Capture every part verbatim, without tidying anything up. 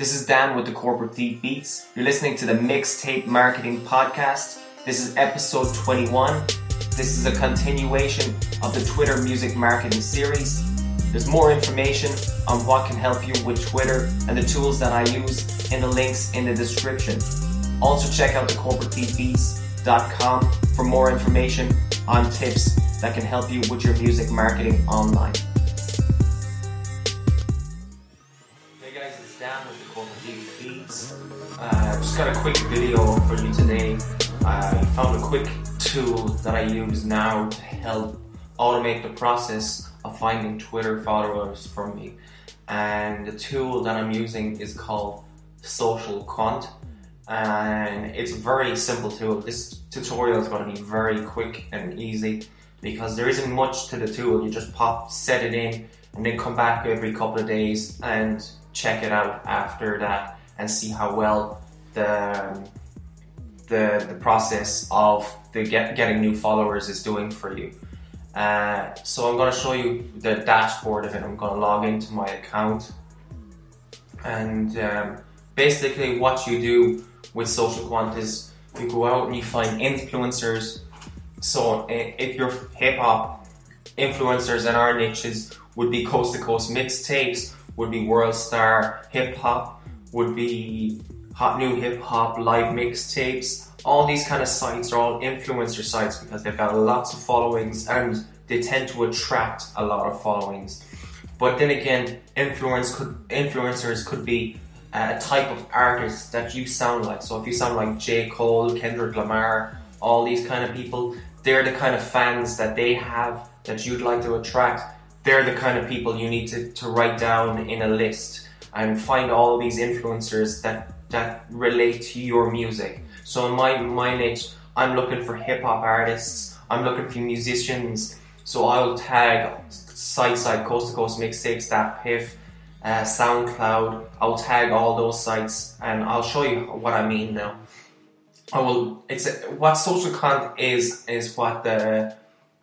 This is Dan with The Corporate Thief Beats. You're listening to the Mixtape Marketing Podcast. This is episode twenty-one. This is a continuation of the Twitter Music Marketing Series. There's more information on what can help you with Twitter and the tools that I use in the links in the description. Also check out the corporate thief beats dot com for more information on tips that can help you with your music marketing online. Hey guys, it's Dan with The Corporate Thief Beats. Uh, just got a quick video for you today. I found a quick tool that I use now to help automate the process of finding Twitter followers for me, and the tool that I'm using is called SocialQuant, and it's a very simple tool. This tutorial is going to be very quick and easy because there isn't much to the tool. You just pop, set it in, and then come back every couple of days and check it out after that and see how well the the, the process of the get, getting new followers is doing for you. Uh, so I'm going to show you the dashboard of it. I'm going to log into my account, and um, basically what you do with SocialQuant is you go out and you find influencers. So if you're hip-hop influencers, and our niches would be Coast to Coast Mixtapes, would be World Star Hip-Hop, would be Hot New Hip-Hop, Live Mixtapes. All these kind of sites are all influencer sites because they've got lots of followings and they tend to attract a lot of followings. But then again, influence could, influencers could be a type of artist that you sound like. So if you sound like J. Cole, Kendrick Lamar, all these kind of people, they're the kind of fans that they have that you'd like to attract. They're the kind of people you need to, to write down in a list and find all these influencers that, that relate to your music. So in my, my niche, I'm looking for hip-hop artists, I'm looking for musicians, so I'll tag sites like Coast to Coast Mixtapes, DatPiff, uh, SoundCloud. I'll tag all those sites, and I'll show you what I mean now. I will. It's a, what SocialQuant is is what the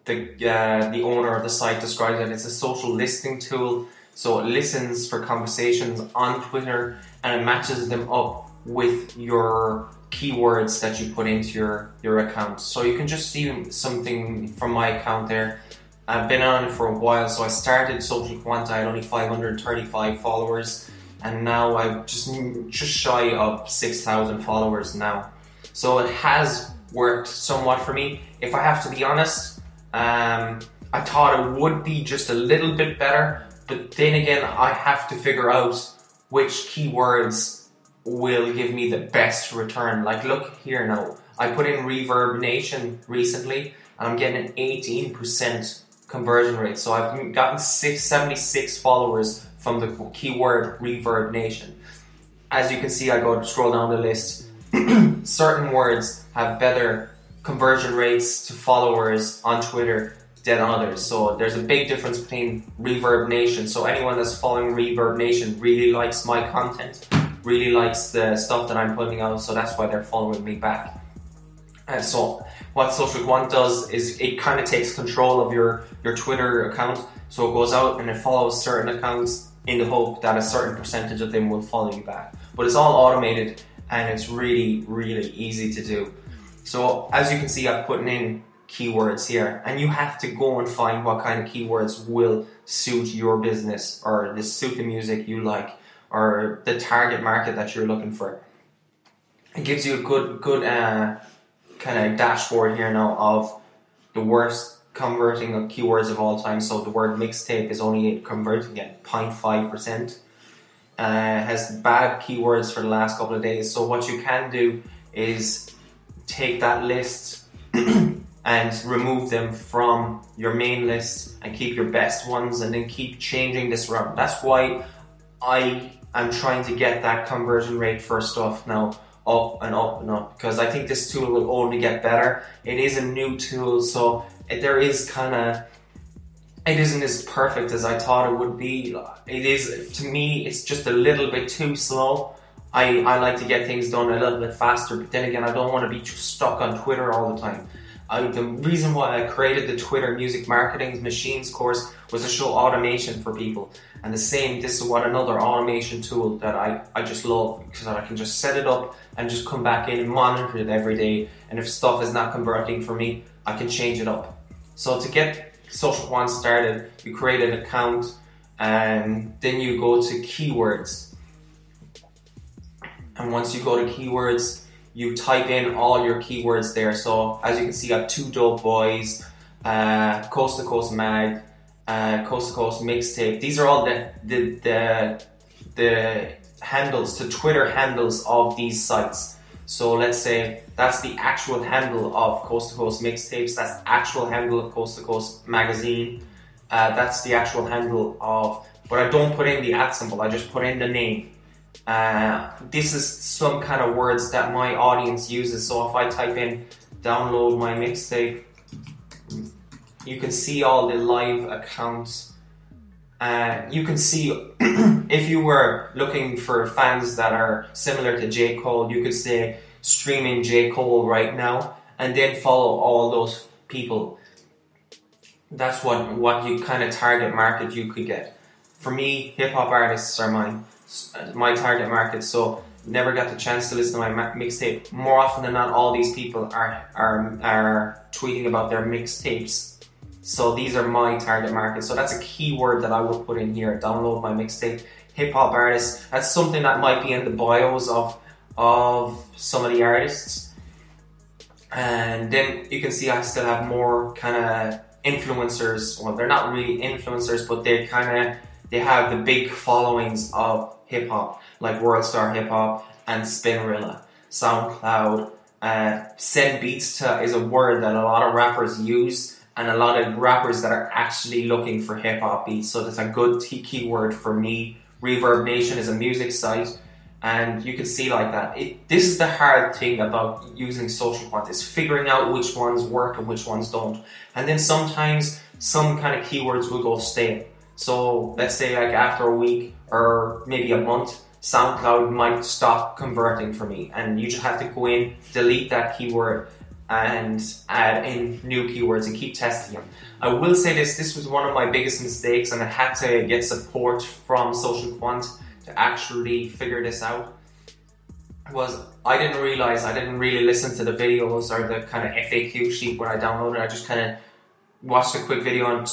the uh, the owner of the site describes it. It's a social listening tool, so it listens for conversations on Twitter and it matches them up with your keywords that you put into your, your account. So you can just see something from my account there. I've been on it for a while, so I started SocialQuant, I had only five hundred thirty-five followers, and now I'm just, just shy of six thousand followers now. So it has worked somewhat for me. If I have to be honest, um, I thought it would be just a little bit better, but then again, I have to figure out which keywords will give me the best return. Like look here now, I put in Reverb Nation recently and I'm getting an eighteen percent conversion rate. So I've gotten six seventy-six followers from the keyword Reverb Nation. As you can see, I go scroll down the list. Certain words have better conversion rates to followers on Twitter than others. So there's a big difference between Reverb Nation. So anyone that's following Reverb Nation really likes my content, really likes the stuff that I'm putting out, so that's why they're following me back. And so what SocialQuant does is it kind of takes control of your, your Twitter account, so it goes out and it follows certain accounts in the hope that a certain percentage of them will follow you back. But it's all automated and it's really, really easy to do. So as you can see, I've put in keywords here, and you have to go and find what kind of keywords will suit your business or the, suit the music you like, or the target market that you're looking for. It gives you a good good uh, kind of dashboard here now of the worst converting of keywords of all time. So the word mixtape is only converting at zero point five percent. Uh, has bad keywords for the last couple of days. So what you can do is take that list and remove them from your main list and keep your best ones, and then keep changing this around. That's why I am trying to get that conversion rate first off now up and up and up, because I think this tool will only get better. It is a new tool, so it, there is kind of, it isn't as perfect as I thought it would be. It is, to me, it's just a little bit too slow. I, I like to get things done a little bit faster, but then again, I don't want to be stuck on Twitter all the time. Uh, the reason why I created the Twitter Music Marketing Machines course was to show automation for people. And the same, this is what another automation tool that I, I just love, because I can just set it up and just come back in and monitor it every day. And if stuff is not converting for me, I can change it up. So to get SocialQuant started, you create an account and then you go to keywords. And once you go to keywords, you type in all your keywords there. So as you can see, I have Two Dope Boys, uh, Coast to Coast Mag, uh, Coast to Coast Mixtape. These are all the, the, the, the handles, the Twitter handles of these sites. So let's say that's the actual handle of Coast to Coast Mixtapes. That's the actual handle of Coast to Coast Magazine. Uh, that's the actual handle of, but I don't put in the at symbol. I just put in the name. Uh, this is some kind of words that my audience uses. So if I type in download my mixtape, you can see all the live accounts. Uh, you can see if you were looking for fans that are similar to J. Cole, you could say streaming J. Cole right now and then follow all those people. That's what, what you kind of target market you could get. For me, hip hop artists are mine. My target market, so never got the chance to listen to my mixtape. More often than not, all these people are are are tweeting about their mixtapes. So these are my target market. So that's a keyword that I would put in here. Download my mixtape. Hip hop artists. That's something that might be in the bios of of some of the artists. And then you can see I still have more kind of influencers. Well, they're not really influencers, but they kind of they have the big followings of hip hop, like Worldstar Hip Hop and Spinrilla, SoundCloud. Uh, send beats to is a word that a lot of rappers use, and a lot of rappers that are actually looking for hip hop beats. So that's a good keyword for me. Reverb Nation is a music site, and you can see like that. It, this is the hard thing about using SocialQuant, is figuring out which ones work and which ones don't. And then sometimes some kind of keywords will go stale. So let's say like after a week or maybe a month, SoundCloud might stop converting for me, and you just have to go in, delete that keyword and add in new keywords and keep testing them. I will say this, this was one of my biggest mistakes, and I had to get support from SocialQuant to actually figure this out. Was I didn't realize, I didn't really listen to the videos or the kind of F A Q sheet when I downloaded. I just kind of watched a quick video and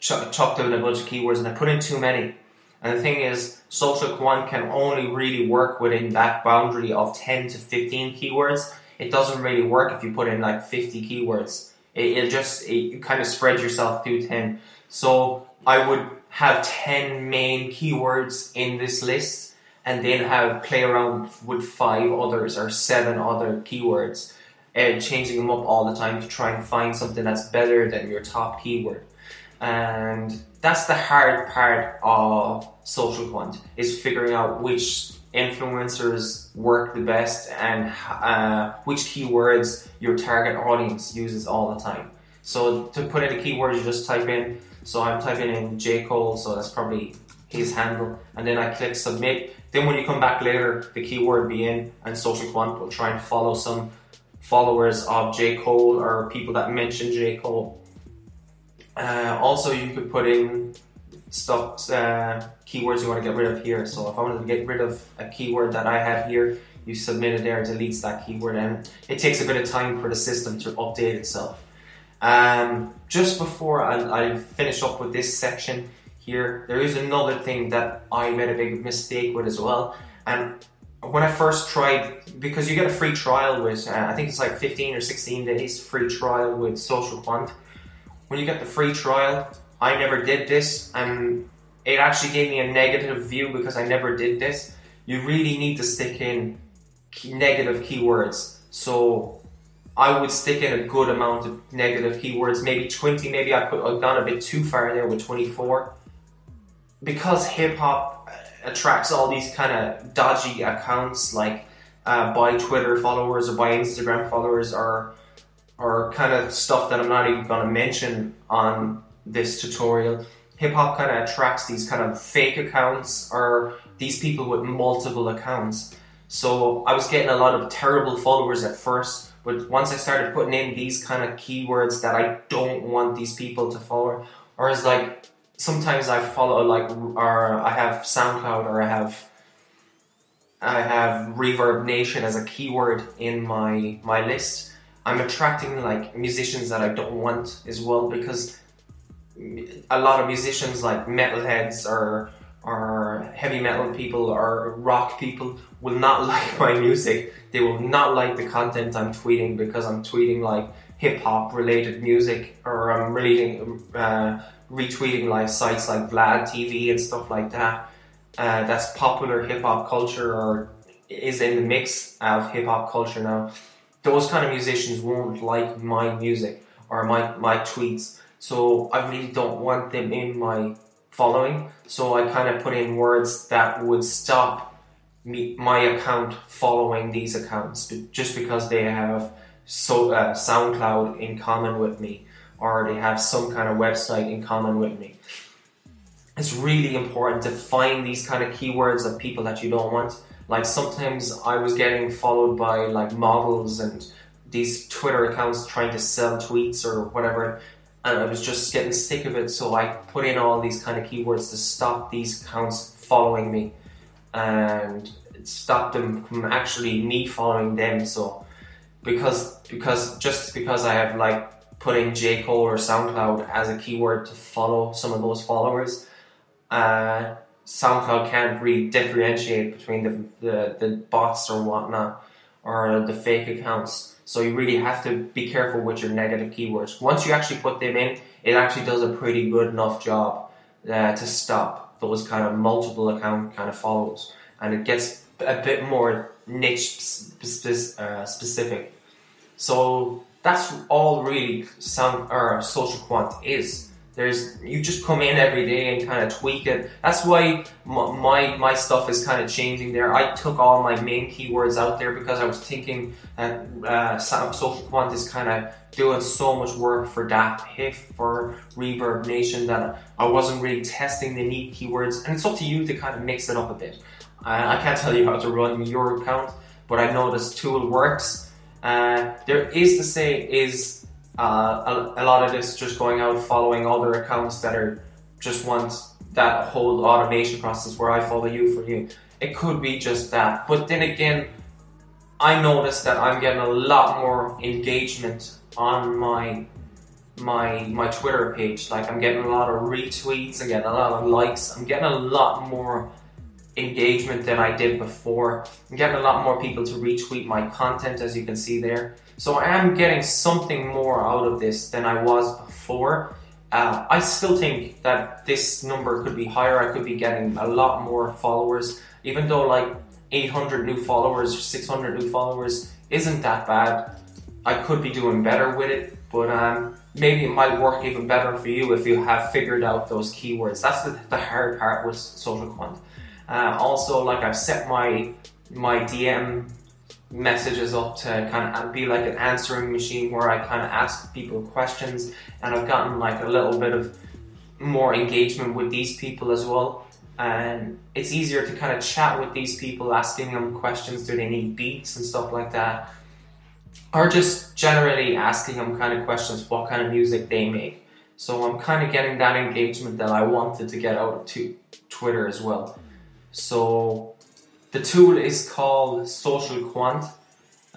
chucked out a bunch of keywords, and I put in too many. And the thing is, SocialQuant can only really work within that boundary of ten to fifteen keywords. It doesn't really work if you put in like fifty keywords. It, it just, it, you kind of spread yourself through ten. So I would have ten main keywords in this list, and then have play around with five others or seven other keywords, and changing them up all the time to try and find something that's better than your top keyword. And that's the hard part of SocialQuant, is figuring out which influencers work the best and uh, which keywords your target audience uses all the time. So to put in a keyword, you just type in, so I'm typing in J. Cole, so that's probably his handle, and then I click submit. Then when you come back later, the keyword be in, and SocialQuant will try and follow some followers of J. Cole or people that mention J. Cole. Uh, also, you could put in stuff, uh, keywords you want to get rid of here. So if I wanted to get rid of a keyword that I had here, you submit it there, it deletes that keyword, and it takes a bit of time for the system to update itself. Um, just before I, I finish up with this section here, there is another thing that I made a big mistake with as well. And when I first tried, because you get a free trial with, uh, I think it's like fifteen or sixteen days free trial with SocialQuant. When you get the free trial, I never did this, and it actually gave me a negative view because I never did this. You really need to stick in key negative keywords. So I would stick in a good amount of negative keywords, maybe twenty, maybe I could have gone a bit too far there with twenty-four. Because hip hop attracts all these kind of dodgy accounts, like uh, by Twitter followers or by Instagram followers, or or kind of stuff that I'm not even going to mention on this tutorial. Hip-hop kind of attracts these kind of fake accounts, or these people with multiple accounts. So I was getting a lot of terrible followers at first, But once I started putting in these kind of keywords that I don't want these people to follow, or it's like sometimes I follow like, or I have SoundCloud, or I have I have Reverb Nation as a keyword in my my list. I'm attracting like musicians that I don't want as well, because a lot of musicians like metalheads or or heavy metal people or rock people will not like my music. They will not like the content I'm tweeting, because I'm tweeting like hip hop related music, or I'm relating, uh, retweeting like sites like VladTV and stuff like that. Uh, that's popular hip hop culture, or is in the mix of hip hop culture now. Those kind of musicians won't like my music or my, my tweets. So I really don't want them in my following. So I kind of put in words that would stop me, my account following these accounts, just because they have so uh, SoundCloud in common with me, or they have some kind of website in common with me. It's really important to find these kind of keywords of people that you don't want. Like sometimes I was getting followed by like models and these Twitter accounts trying to sell tweets or whatever, and I was just getting sick of it, so I put in all these kind of keywords to stop these accounts following me and stop them from actually me following them. So because because just because I have like put in J. Cole or SoundCloud as a keyword to follow some of those followers, uh, SoundCloud can't really differentiate between the, the, the bots or whatnot or the fake accounts. So you really have to be careful with your negative keywords. Once you actually put them in, it actually does a pretty good enough job uh, to stop those kind of multiple account kind of follows. And it gets a bit more niche sp- uh, specific. So that's all really sound, or SocialQuant is. There's, you just come in every day and kind of tweak it. That's why my, my my stuff is kind of changing there. I took all my main keywords out there because I was thinking that uh, SocialQuant is kind of doing so much work for DatPiff, for Reverb Nation, that I wasn't really testing the neat keywords. And it's up to you to kind of mix it up a bit. Uh, I can't tell you how to run your account, but I know this tool works. Uh, there is to say is... Uh, a, a lot of this just going out following other accounts that are just want that whole automation process where I follow you for you. It could be just that, but then again, I noticed that I'm getting a lot more engagement on my my my Twitter page. Like I'm getting a lot of retweets, I'm getting a lot of likes, I'm getting a lot more engagement than I did before. I'm getting a lot more people to retweet my content, as you can see there. So I am getting something more out of this than I was before. Uh, I still think that this number could be higher. I could be getting a lot more followers, even though like eight hundred new followers or six hundred new followers isn't that bad. I could be doing better with it, but um, maybe it might work even better for you if you have figured out those keywords. That's the, the hard part with SocialQuant. Uh, also, like I've set my my D M messages up to kind of be like an answering machine where I kind of ask people questions, and I've gotten like a little bit of more engagement with these people as well, and it's easier to kind of chat with these people, asking them questions, do they need beats and stuff like that, or just generally asking them kind of questions, what kind of music they make. So I'm kind of getting that engagement that I wanted to get out of to Twitter as well. So the tool is called SocialQuant.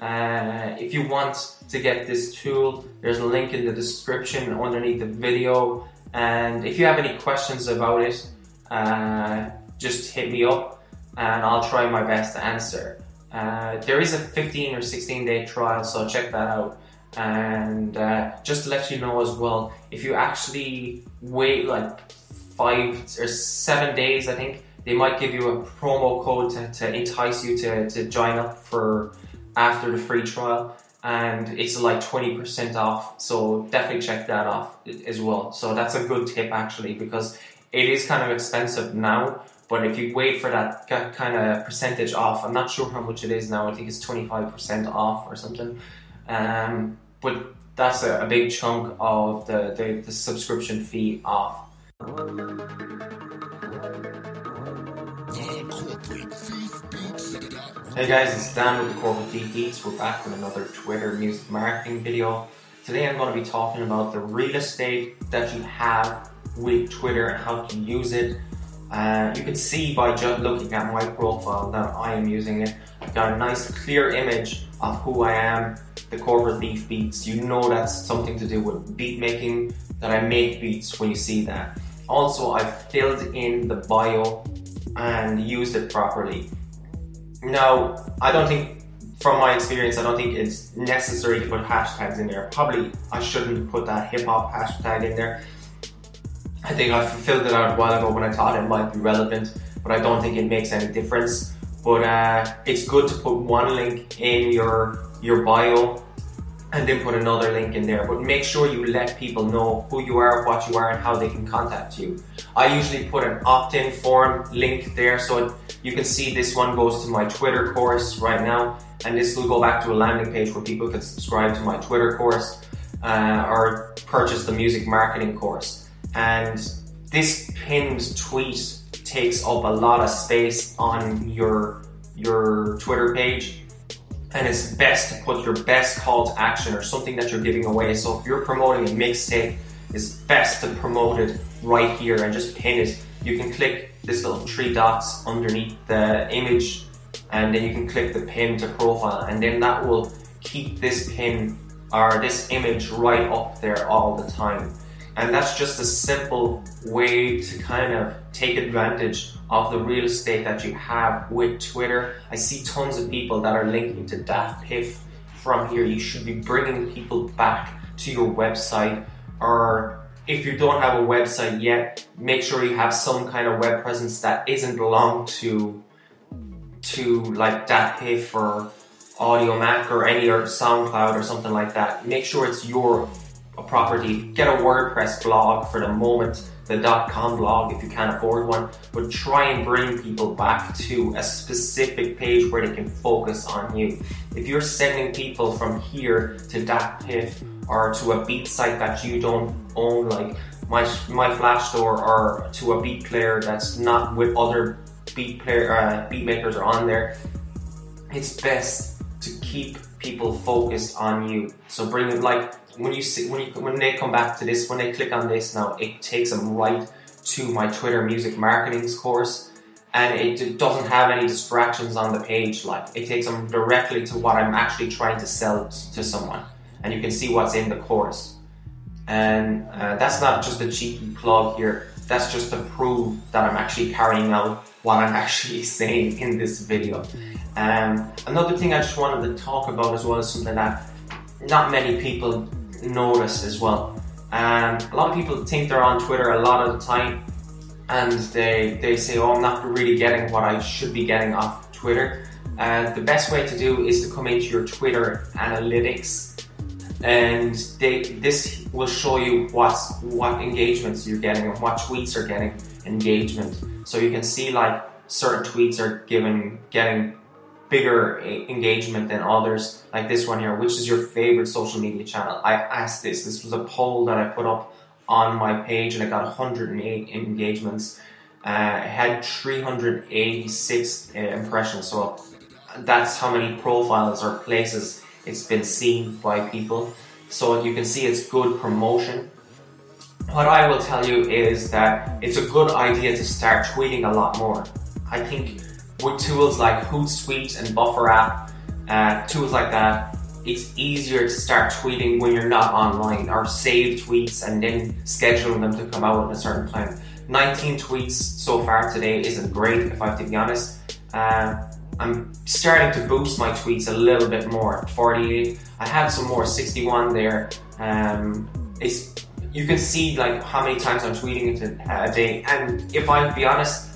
Uh, if you want to get this tool, there's a link in the description underneath the video. And if you have any questions about it, uh, just hit me up and I'll try my best to answer. Uh, there is a fifteen or sixteen day trial, so check that out. And uh, just to let you know as well, if you actually wait like five or seven days, I think, they might give you a promo code to, to entice you to, to join up for after the free trial, and it's like twenty percent off, so definitely check that off as well. So that's a good tip actually, because it is kind of expensive now, but if you wait for that kind of percentage off, I'm not sure how much it is now, I think it's twenty-five percent off or something, um, but that's a, a big chunk of the, the, the subscription fee off. Hey guys, it's Dan with The Corporate Thief Beats. We're back with another Twitter Music Marketing video. Today I'm going to be talking about the real estate that you have with Twitter and how to use it. Uh, you can see by just looking at my profile that I am using it. I've got a nice clear image of who I am, The Corporate Thief Beats. You know that's something to do with beat making, that I make beats when you see that. Also, I've filled in the bio and used it properly. Now, I don't think, from my experience, I don't think it's necessary to put hashtags in there. Probably I shouldn't put that hip-hop hashtag in there. I think I filled it out a while ago when I thought it might be relevant, but I don't think it makes any difference. But uh, it's good to put one link in your, your bio and then put another link in there. But make sure you let people know who you are, what you are, and how they can contact you. I usually put an opt-in form link there, so it, you can see this one goes to my Twitter course right now, and this will go back to a landing page where people can subscribe to my Twitter course uh, or purchase the music marketing course. And this pinned tweet takes up a lot of space on your, your Twitter page. And it's best to put your best call to action or something that you're giving away. So if you're promoting a mixtape, it's best to promote it right here and just pin it. You can click this little three dots underneath the image, and then you can click the pin to profile, and then that will keep this pin or this image right up there all the time. And that's just a simple way to kind of take advantage of the real estate that you have with Twitter. I see tons of people that are linking to DatPiff from here. You should be bringing people back to your website, or if you don't have a website yet, make sure you have some kind of web presence that isn't belong to, to like DatPiff or AudioMac or any or SoundCloud or something like that. Make sure it's your property. Get a WordPress blog for the moment, the .com blog if you can't afford one, but try and bring people back to a specific page where they can focus on you. If you're sending people from here to DatPiff or to a beat site that you don't own, like my, my Flash Store, or to a beat player that's not with other beat, player, uh, beat makers are on there, it's best to keep people focused on you. So bring it like, When you see, when you, when they come back to this, when they click on this now, it takes them right to my Twitter Music Marketing's course, and it, it doesn't have any distractions on the page. Like, it takes them directly to what I'm actually trying to sell to someone, and you can see what's in the course. And uh, that's not just a cheeky plug here. That's just to prove that I'm actually carrying out what I'm actually saying in this video. Um, another thing I just wanted to talk about as well is something that not many people notice as well. Um, a lot of people think they're on Twitter a lot of the time, and they they say, oh, I'm not really getting what I should be getting off Twitter. Uh, the best way to do is to come into your Twitter analytics, and they, this will show you what's, what engagements you're getting and what tweets are getting engagement. So you can see like certain tweets are given, getting bigger engagement than others, like this one here. Which is your favorite social media channel? I asked this. This was a poll that I put up on my page, and I got one hundred eight engagements. Uh, I had three hundred eighty-six uh, impressions. So that's how many profiles or places it's been seen by people. So you can see it's good promotion. What I will tell you is that it's a good idea to start tweeting a lot more. I think with tools like Hootsuite and Buffer App, uh, tools like that, it's easier to start tweeting when you're not online, or save tweets and then scheduling them to come out at a certain time. nineteen tweets so far today isn't great, if I have to be honest. Uh, I'm starting to boost my tweets a little bit more, forty-eight. I had some more, sixty-one there. Um, it's, you can see like how many times I'm tweeting a day, and if I have to be honest,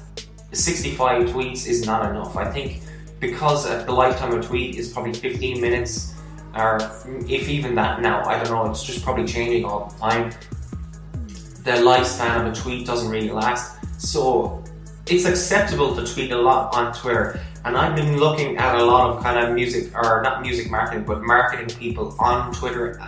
sixty-five tweets is not enough. I think because the lifetime of tweet is probably fifteen minutes, or if even that now, I don't know, it's just probably changing all the time. The lifespan of a tweet doesn't really last. So it's acceptable to tweet a lot on Twitter. And I've been looking at a lot of kind of music, or not music marketing, but marketing people on Twitter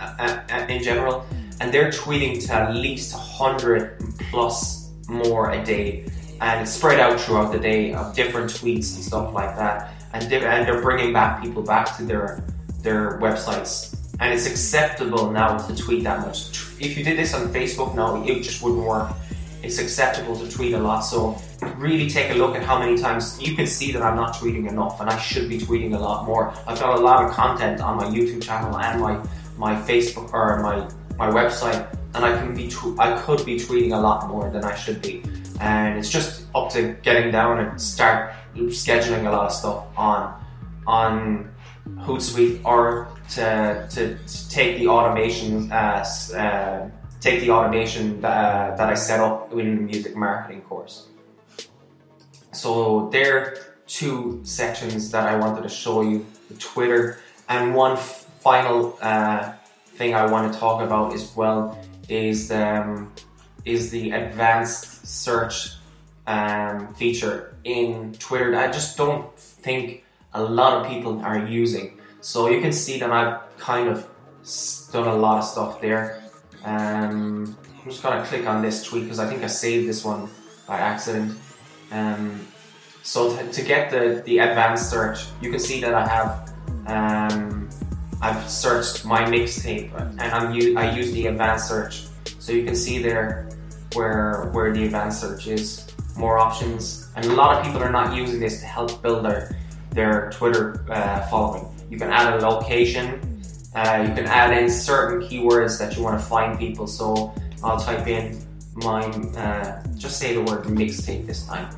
in general, and they're tweeting to at least one hundred plus more a day. And it's spread out throughout the day of different tweets and stuff like that. and they're, and they're bringing back people back to their their websites. And it's acceptable now to tweet that much. If you did this on Facebook now, it just wouldn't work. It's acceptable to tweet a lot, so really take a look at how many times you can see that I'm not tweeting enough, and I should be tweeting a lot more. I've got a lot of content on my YouTube channel and my my Facebook or my my website, and I can be tw- I could be tweeting a lot more than I should be. And it's just up to getting down and start scheduling a lot of stuff on on Hootsuite, or to to, to take the automation as. Uh, take the automation that, uh, that I set up in the music marketing course. So there are two sections that I wanted to show you, the Twitter, and one f- final uh, thing I want to talk about as well is, um, is the advanced search um, feature in Twitter that I just don't think a lot of people are using. So you can see that I've kind of done a lot of stuff there. Um, I'm just going to click on this tweet because I think I saved this one by accident. Um, so th- to get the, the advanced search, you can see that I have um, I've searched my mixtape, and I'm u- I use the advanced search. So you can see there where where the advanced search is, more options, and a lot of people are not using this to help build their their Twitter uh, following. You can add a location. Uh, you can add in certain keywords that you want to find people. So I'll type in my, uh, just say the word mixtape this time,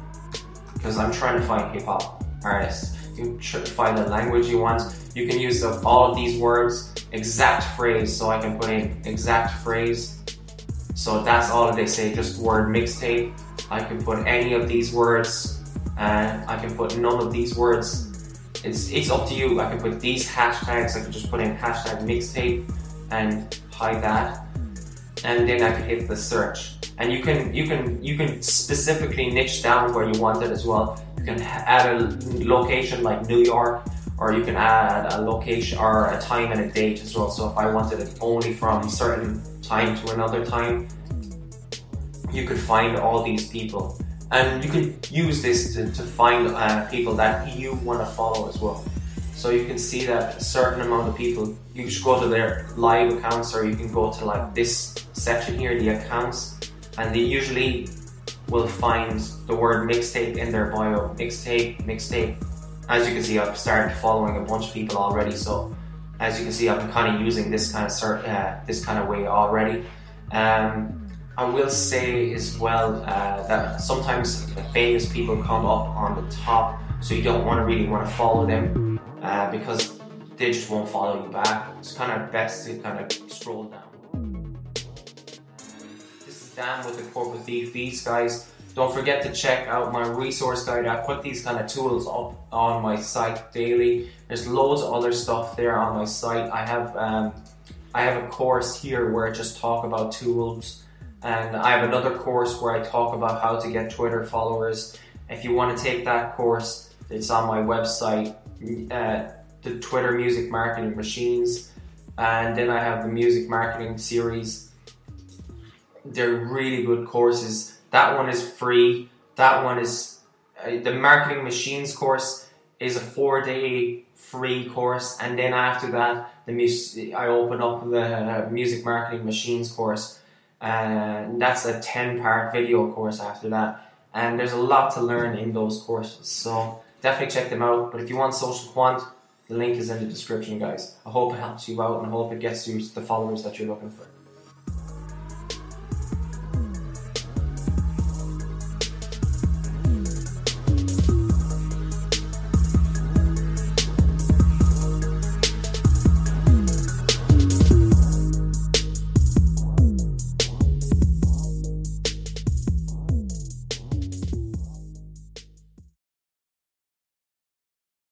because I'm trying to find hip hop artists. You should find the language you want. You can use the, all of these words, exact phrase. So I can put in exact phrase. So that's all they say, just word mixtape. I can put any of these words. Uh, I can put none of these words. It's it's up to you. I can put these hashtags. I can just put in hashtag mixtape and hide that, and then I can hit the search. And you can you can you can specifically niche down where you want it as well. You can add a location like New York, or you can add a location or a time and a date as well. So if I wanted it only from certain time to another time, you could find all these people. And you can use this to, to find uh, people that you want to follow as well. So you can see that a certain amount of people, you just go to their live accounts, or you can go to like this section here, the accounts, and they usually will find the word mixtape in their bio. Mixtape, mixtape. As you can see, I've started following a bunch of people already. So as you can see, I've been kind of using this kind of cert, uh, this kind of way already. Um, I will say as well uh, that sometimes the famous people come up on the top, so you don't want to really want to follow them uh, because they just won't follow you back. It's kind of best to kind of scroll down. This is Dan with The Corporate Thief Beats, guys. Don't forget to check out my resource guide. I put these kind of tools up on my site daily. There's loads of other stuff there on my site. I have um, I have a course here where I just talk about tools. And I have another course where I talk about how to get Twitter followers. If you want to take that course, it's on my website, uh, the Twitter Music Marketing Machines. And then I have the Music Marketing Series. They're really good courses. That one is free. That one is, uh, the Marketing Machines course is a four-day free course. And then after that, the music, I open up the uh, Music Marketing Machines course. And uh, that's a ten-part video course after that, and there's a lot to learn in those courses, so definitely check them out. But if you want SocialQuant, the link is in the description, guys. I hope it helps you out, and I hope it gets you the followers that you're looking for.